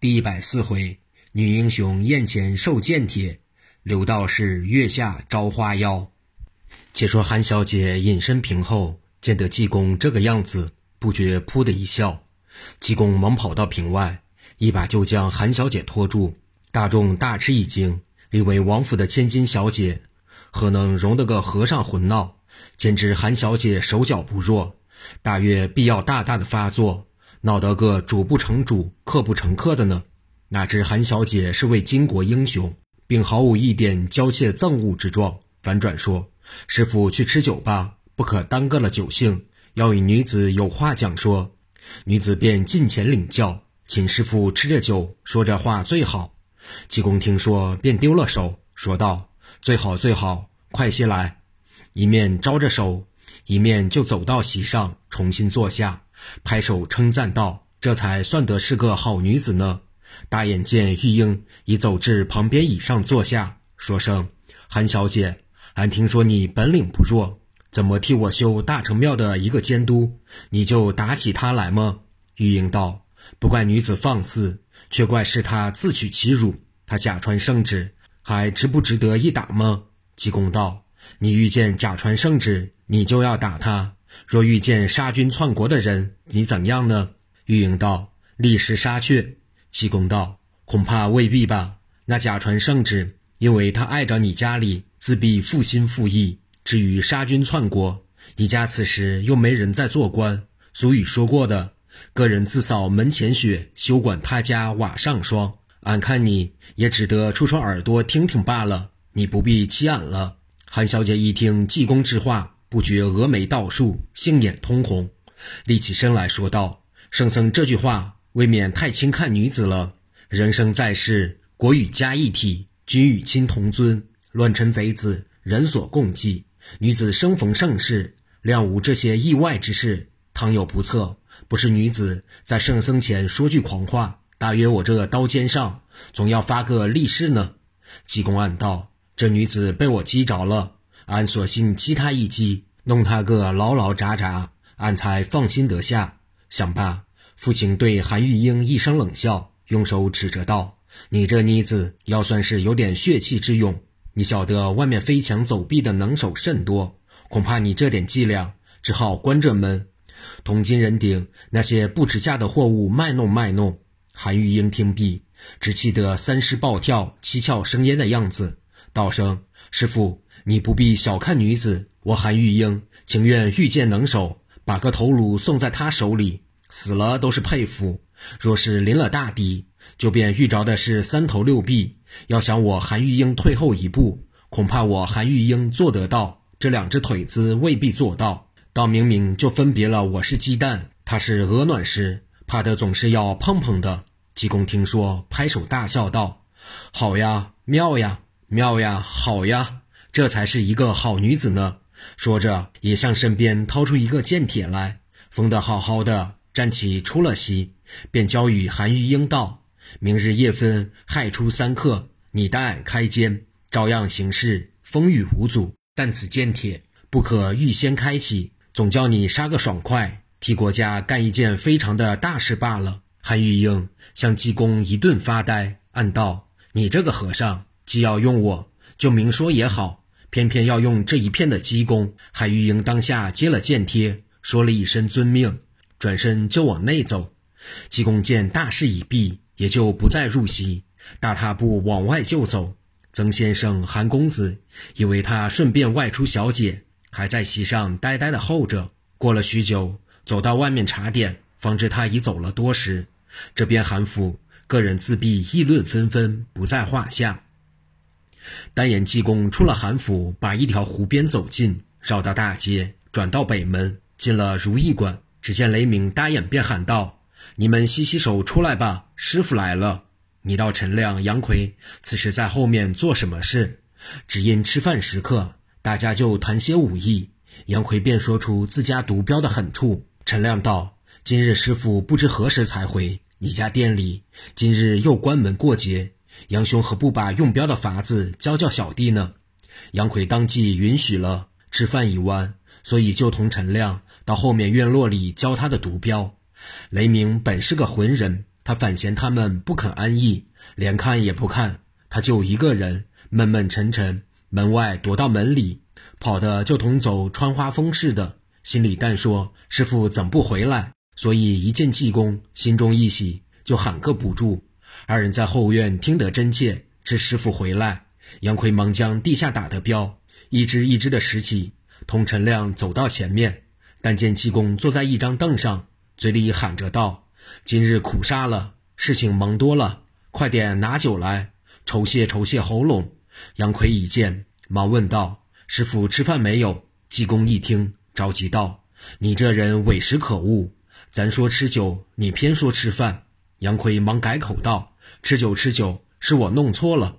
第104回，女英雄宴前受剑帖，柳道士月下招花妖。且说韩小姐隐身屏后，见得济公这个样子，不觉扑的一笑。济公忙跑到屏外，一把就将韩小姐拖住，大众大吃一惊，以为王府的千金小姐何能容得个和尚混闹，兼之韩小姐手脚不弱，大约必要大大的发作，闹得个主不成主，客不成客的呢。哪知韩小姐是位巾帼英雄，并毫无一点交切憎恶之状，反转说：“师父去吃酒吧，不可耽搁了酒兴，要与女子有话讲说。”女子便近前领教，请师父吃着酒，说着话最好。济公听说，便丢了手，说道：“最好最好，快些来。”一面招着手，一面就走到席上，重新坐下，拍手称赞道：“这才算得是个好女子呢。”大眼见玉英已走至旁边椅上坐下，说声：“韩小姐，俺听说你本领不弱，怎么替我修大成庙的一个监督，你就打起他来吗？”玉英道：“不怪女子放肆，却怪是他自取其辱，他假传圣旨，还值不值得一打吗？”济公道：“你遇见假传圣旨，你就要打他，若遇见杀君篡国的人，你怎样呢？”玉英道：“立时杀却。”济公道：“恐怕未必吧，那假传圣旨，因为他碍着你家里，自必负心负义，至于杀君篡国，你家此时又没人在做官，俗语说过的，个人自扫门前雪，休管他家瓦上霜。俺看你也只得出双耳朵听听罢了，你不必欺俺了。”韩小姐一听济公之话，不觉峨眉倒竖，杏眼通红，立起身来说道：“圣僧这句话未免太轻看女子了。人生在世，国与家一体，君与亲同尊，乱臣贼子人所共忌。女子生逢盛世，谅无这些意外之事，倘有不测，不是女子在圣僧前说句狂话，大约我这刀尖上总要发个立誓呢。”济公暗道：“这女子被我击着了，俺索性击她一击，弄她个牢牢扎扎，俺才放心得下。”想罢，父亲对韩玉英一声冷笑，用手指着道：“你这妮子要算是有点血气之勇，你晓得外面飞墙走壁的能手甚多，恐怕你这点伎俩，只好关着门，铜金人顶那些不值价的货物卖弄卖弄。”韩玉英听毕，只气得三尸暴跳，七窍生烟的样子，道声：“师父，你不必小看女子，我韩玉英情愿遇见能手，把个头颅送在她手里，死了都是佩服，若是临了大敌，就便遇着的是三头六臂，要想我韩玉英退后一步，恐怕我韩玉英做得到，这两只腿子未必做到，到明明就分别了我是鸡蛋，他是鹅卵石，怕得总是要碰碰的。”济公听说，拍手大笑道：“好呀，妙呀，妙呀，好呀，这才是一个好女子呢。”说着也向身边掏出一个剑帖来，封得好好的，站起出了席，便交与韩玉英道：“明日夜分亥初三刻，你带俺开监，照样行事，风雨无阻。但此剑帖不可预先开启，总叫你杀个爽快，替国家干一件非常的大事罢了。”韩玉英向济公一顿发呆，暗道：“你这个和尚，既要用我，就明说也好，偏偏要用这一片的济公。”韩玉英当下接了剑帖，说了一声遵命，转身就往内走。济公见大事已毕，也就不再入席，大踏步往外就走。曾先生、韩公子以为他顺便外出，小姐还在席上呆呆的候着。过了许久，走到外面茶点，方知他已走了多时。这边韩府个人自闭，议论纷纷，不在话下。单言济公出了韩府，把一条湖边走近，绕到大街，转到北门，进了如意馆。只见雷鸣大眼便喊道：“你们洗洗手出来吧，师傅来了。”你道陈亮、杨奎此时在后面做什么事？只因吃饭时刻，大家就谈些武艺。杨奎便说出自家毒镖的狠处。陈亮道：“今日师傅不知何时才回，你家店里今日又关门过节，杨兄何不把用镖的法子教教小弟呢？”杨奎当即允许了。吃饭已晚，所以就同陈亮到后面院落里教他的毒镖。雷鸣本是个浑人，他反嫌他们不肯安逸，连看也不看，他就一个人闷闷沉沉，门外躲到门里，跑的就同走穿花风似的，心里但说师父怎不回来，所以一见济公心中一喜，就喊个不住。二人在后院听得真切，知师父回来。杨奎忙将地下打的镖一只一只的拾起，同陈亮走到前面，但见济公坐在一张凳上，嘴里喊着道：今日苦杀了，事情忙多了，快点拿酒来酬谢酬谢喉咙。杨奎一见，忙问道：师父吃饭没有？济公一听，着急道：你这人委实可恶，咱说吃酒，你偏说吃饭。杨奎忙改口道：吃酒吃酒，是我弄错了。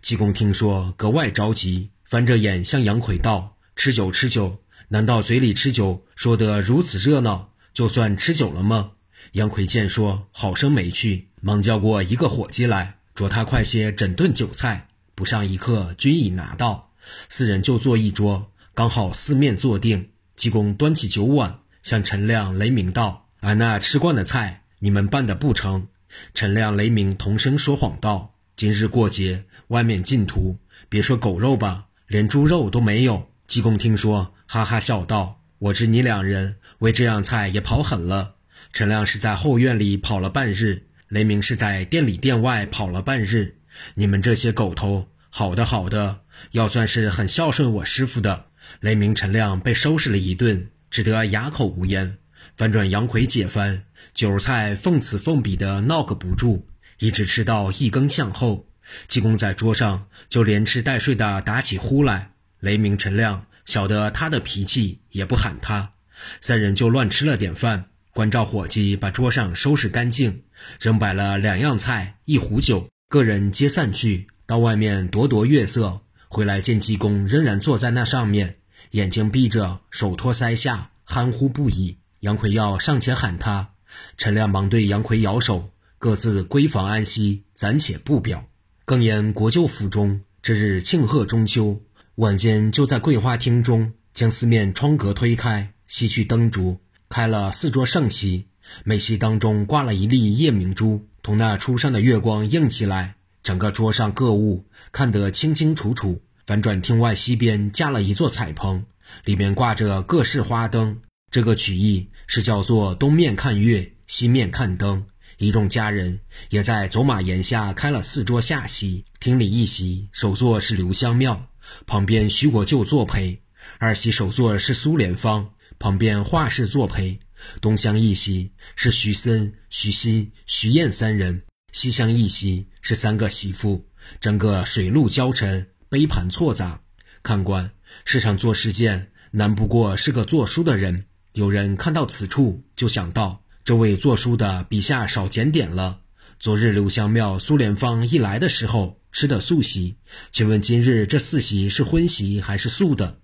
济公听说，格外着急，翻着眼向杨奎道：吃酒吃酒，难道嘴里吃酒说得如此热闹，就算吃酒了吗？杨奎见说好生没趣，忙叫过一个伙计来，着他快些整顿酒菜，不上一刻均已拿到。四人就坐一桌，刚好四面坐定。济公端起酒碗，向陈亮、雷鸣道：俺那吃惯的菜，你们办的不成。陈亮、雷鸣同声说谎道：今日过节，外面禁屠，别说狗肉吧，连猪肉都没有。济公听说，哈哈笑道：我知你两人为这样菜也跑狠了。陈亮是在后院里跑了半日，雷鸣是在店里店外跑了半日，你们这些狗头，好的好的，要算是很孝顺我师父的。雷鸣、陈亮被收拾了一顿，只得哑口无言。反转杨奎解翻酒菜，讽刺讽彼的闹个不住，一直吃到一更向后。济公在桌上就连吃带睡的打起呼来，雷鸣、陈亮晓得他的脾气，也不喊他。三人就乱吃了点饭，关照伙计把桌上收拾干净，扔摆了两样菜一壶酒，个人皆散去，到外面躲躲月色。回来见济公仍然坐在那上面，眼睛闭着，手托腮下，憨呼不已。杨奎要上前喊他，陈亮忙对杨奎摇手，各自闺房安息，暂且不表。更言国舅府中这日庆贺中秋，晚间就在桂花厅中将四面窗格推开，吸去灯烛，开了四桌盛席，每席当中挂了一粒夜明珠，同那初上的月光映起来，整个桌上各物看得清清楚楚。反转厅外西边架了一座彩棚，里面挂着各式花灯，这个曲艺是叫做东面看月，西面看灯。一众家人也在走马檐下开了四桌下席，厅里一席首座是刘香庙，旁边徐国舅作陪；二席首座是苏联芳，旁边画室作陪；东厢一席是徐森、徐新、徐燕三人；西厢一席是三个媳妇，整个水陆交陈，杯盘错杂。看官市场做事件，难不过是个做书的人。有人看到此处，就想到这位做书的笔下少检点了，昨日刘香庙苏联芳一来的时候吃的素席，请问今日这四席是荤席还是素的？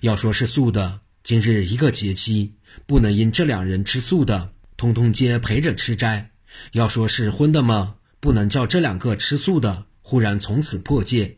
要说是素的，今日一个节期，不能因这两人吃素的通通皆陪着吃斋；要说是荤的嘛，不能叫这两个吃素的忽然从此破戒。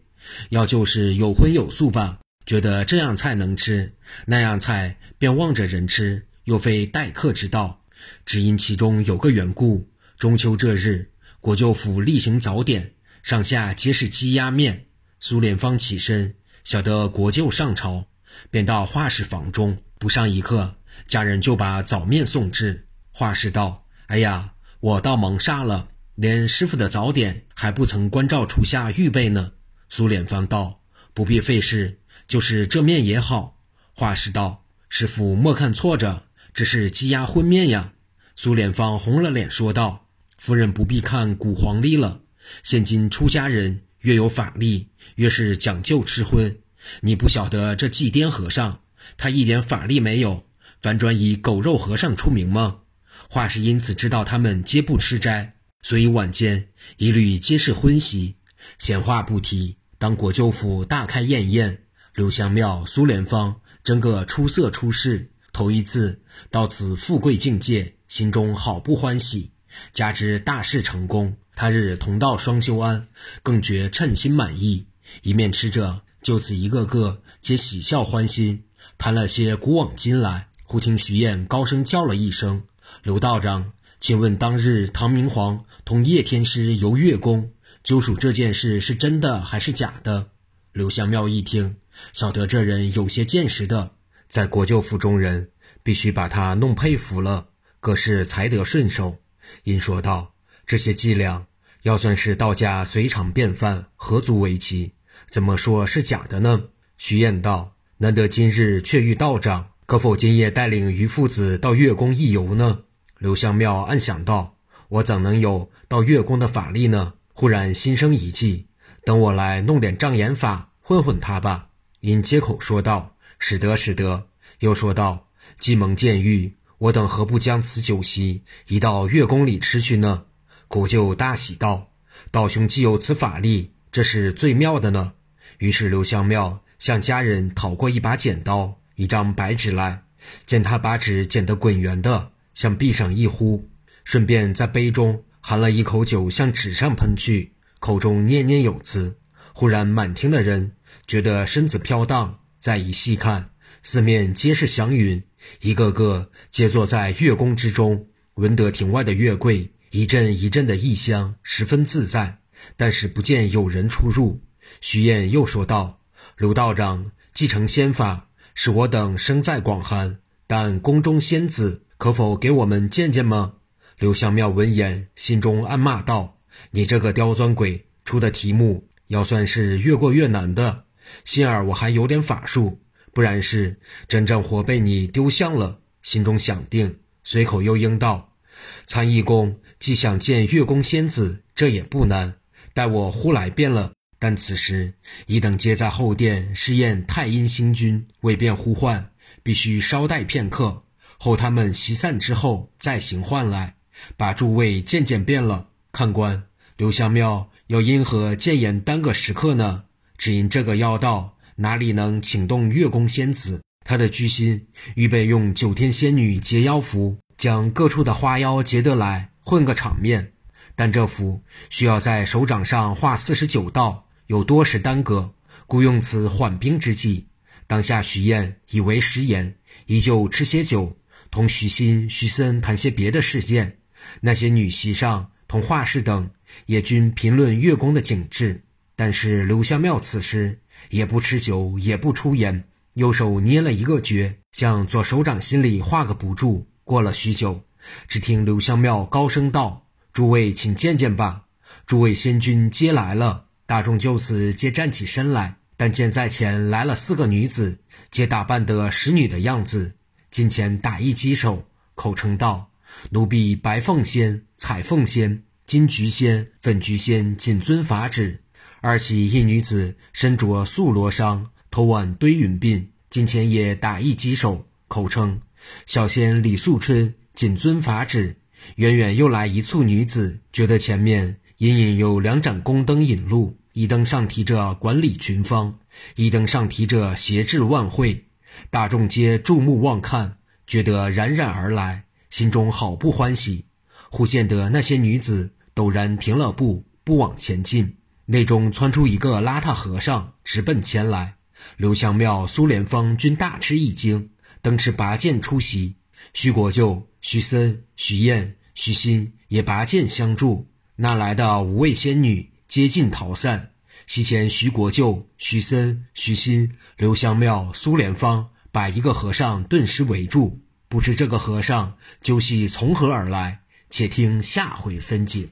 要就是有荤有素吧，觉得这样菜能吃，那样菜便望着人吃，又非待客之道。只因其中有个缘故，中秋这日，国舅府例行早点，上下皆是鸡鸭面。苏联芳起身，晓得国舅上朝，便到画室房中，不上一刻，家人就把早面送至。画室道：哎呀，我倒忙煞了，连师傅的早点还不曾关照厨下预备呢。苏联芳道：不必费事，就是这面也好。画室道：师傅莫看错着，这是鸡鸭荤面呀。苏联芳红了脸说道：夫人不必看古黄历了，现今出家人越有法力，越是讲究吃荤。你不晓得这祭奠和尚，他一点法力没有，反转以狗肉和尚出名吗？画师因此知道他们皆不吃斋，所以晚间一律皆是荤席。闲话不提，当国舅府大开宴宴，刘香庙苏联芳真个出色出世，头一次到此富贵境界，心中好不欢喜。加之大事成功，他日同到双修庵，更觉称心满意。一面吃着，就此一个个皆喜笑欢心，谈了些古往今来。忽听徐燕高声叫了一声：刘道长！请问当日唐明皇同叶天师游月宫究属这件事是真的还是假的？刘香庙一听，晓得这人有些见识的，在国舅府中人必须把他弄佩服了，各事才得顺手。因说道：这些伎俩要算是道家随场便饭，何足为奇？怎么说是假的呢？徐燕道：难得今日却遇道长，可否今夜带领于父子到月宫一游呢？刘香庙暗想道：我怎能有到月宫的法力呢？忽然心生一计，等我来弄点障眼法混混他吧。因接口说道：使得使得。又说道：既蒙见遇，我等何不将此酒席移到月宫里吃去呢？国舅大喜道：道兄既有此法力，这是最妙的呢。于是刘香庙向家人讨过一把剪刀一张白纸来，见他把纸剪得滚圆的，向壁上一呼，顺便在杯中含了一口酒向纸上喷去，口中念念有词。忽然满厅的人觉得身子飘荡，再一细看，四面皆是祥云，一个个皆坐在月宫之中，闻得庭外的月桂一阵一阵的异香，十分自在，但是不见有人出入。徐燕又说道：刘道长继承仙法，使我等生在广寒，但宫中仙子可否给我们见见吗？刘香庙闻言心中暗骂道：你这个刁钻鬼，出的题目要算是越过越难的，幸而我还有点法术，不然是真正活被你丢相了。心中想定，随口又应道：参议宫既想见月宫仙子，这也不难，待我呼来便了。但此时一等皆在后殿试验太阴星君，未便呼唤，必须稍待片刻，后他们席散之后再行唤来，把诸位渐渐变了。看官，刘香庙要因何谏言耽搁时刻呢？只因这个妖道哪里能请动月宫仙子，他的居心预备用九天仙女结妖符，将各处的花妖结得来，混个场面。但这符需要在手掌上画49道，有多时耽搁，故用此缓兵之计。当下徐燕以为食言，依旧吃些酒，同徐新、徐森谈些别的事件。那些女席上同画室等也均评论月宫的景致，但是刘香庙此时也不吃酒，也不出言，右手捏了一个诀，向左手掌心里画个不住。过了许久，只听刘香庙高声道：诸位请见见吧，诸位仙君皆来了。大众就此皆站起身来，但见在前来了4个女子，皆打扮得使女的样子，近前打一稽首，口称道：奴婢白凤仙、彩凤仙、金菊仙、粉菊仙谨遵法旨。二起一女子身着素罗裳，头挽堆云鬓，近前也打一稽首，口称：小仙李素春谨遵法旨。远远又来一簇女子，觉得前面隐隐有2盏宫灯引路，一灯上提着管理群芳，一灯上提着挟制万会。大众皆注目望看，觉得冉冉而来，心中好不欢喜。忽见得那些女子陡然停了步，不往前进，内中窜出一个邋遢和尚，直奔前来。刘香庙、苏连芳均大吃一惊，登持拔剑出席。徐国舅、徐森、徐燕、徐新也拔剑相助，那来的5位仙女接近逃散。席前徐国舅、徐森、徐新、刘香庙、苏连芳把一个和尚顿时围住，不知这个和尚究竟从何而来，且听下回分解。